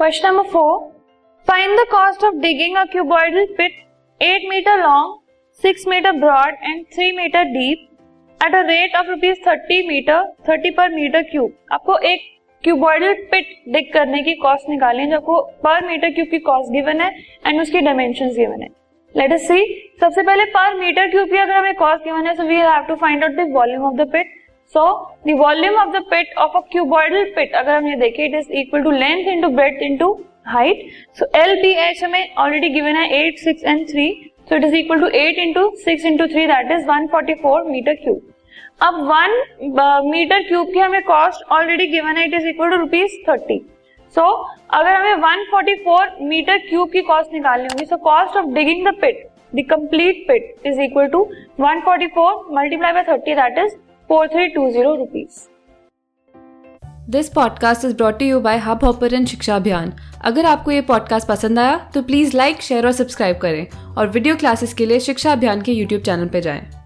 Question number 4, find the cost of digging a cuboidal pit 8 metre long, 6 metre broad and 3 metre deep at a rate of rupees 30 per metre cube. आपको एक cuboidal पिट डिग करने की cost निकालनी है, जो आपको पर मीटर क्यूब की कॉस्ट गिवन है एंड उसकी डायमेंशंस गिवन है। लेट अस सी, सबसे पहले पर मीटर क्यूब की अगर हमें कॉस्ट गिवन है, so we have to find out the volume of the pit. So the volume of the pit of a cuboidal pit अगर हम ये देखें, it is equal to length into breadth into height. So LBH हमें already given है 8, 6 and 3, so it is equal to 8 into 6 into 3, that is 144 metre cube. अब 1 metre cube की हमें cost already given है, it is equal to ₹30। So अगर हमें 144 metre cube की cost निकालनी होगी, so cost of digging the pit, the complete pit is equal to 144 multiply by 30, that is 4320 rupees. This podcast is brought to you by Hubhopper and Shiksha Abhiyan. अगर आपको ये podcast पसंद आया तो please like, share और subscribe करें और video classes के लिए शिक्षा अभियान के YouTube चैनल पर जाएं।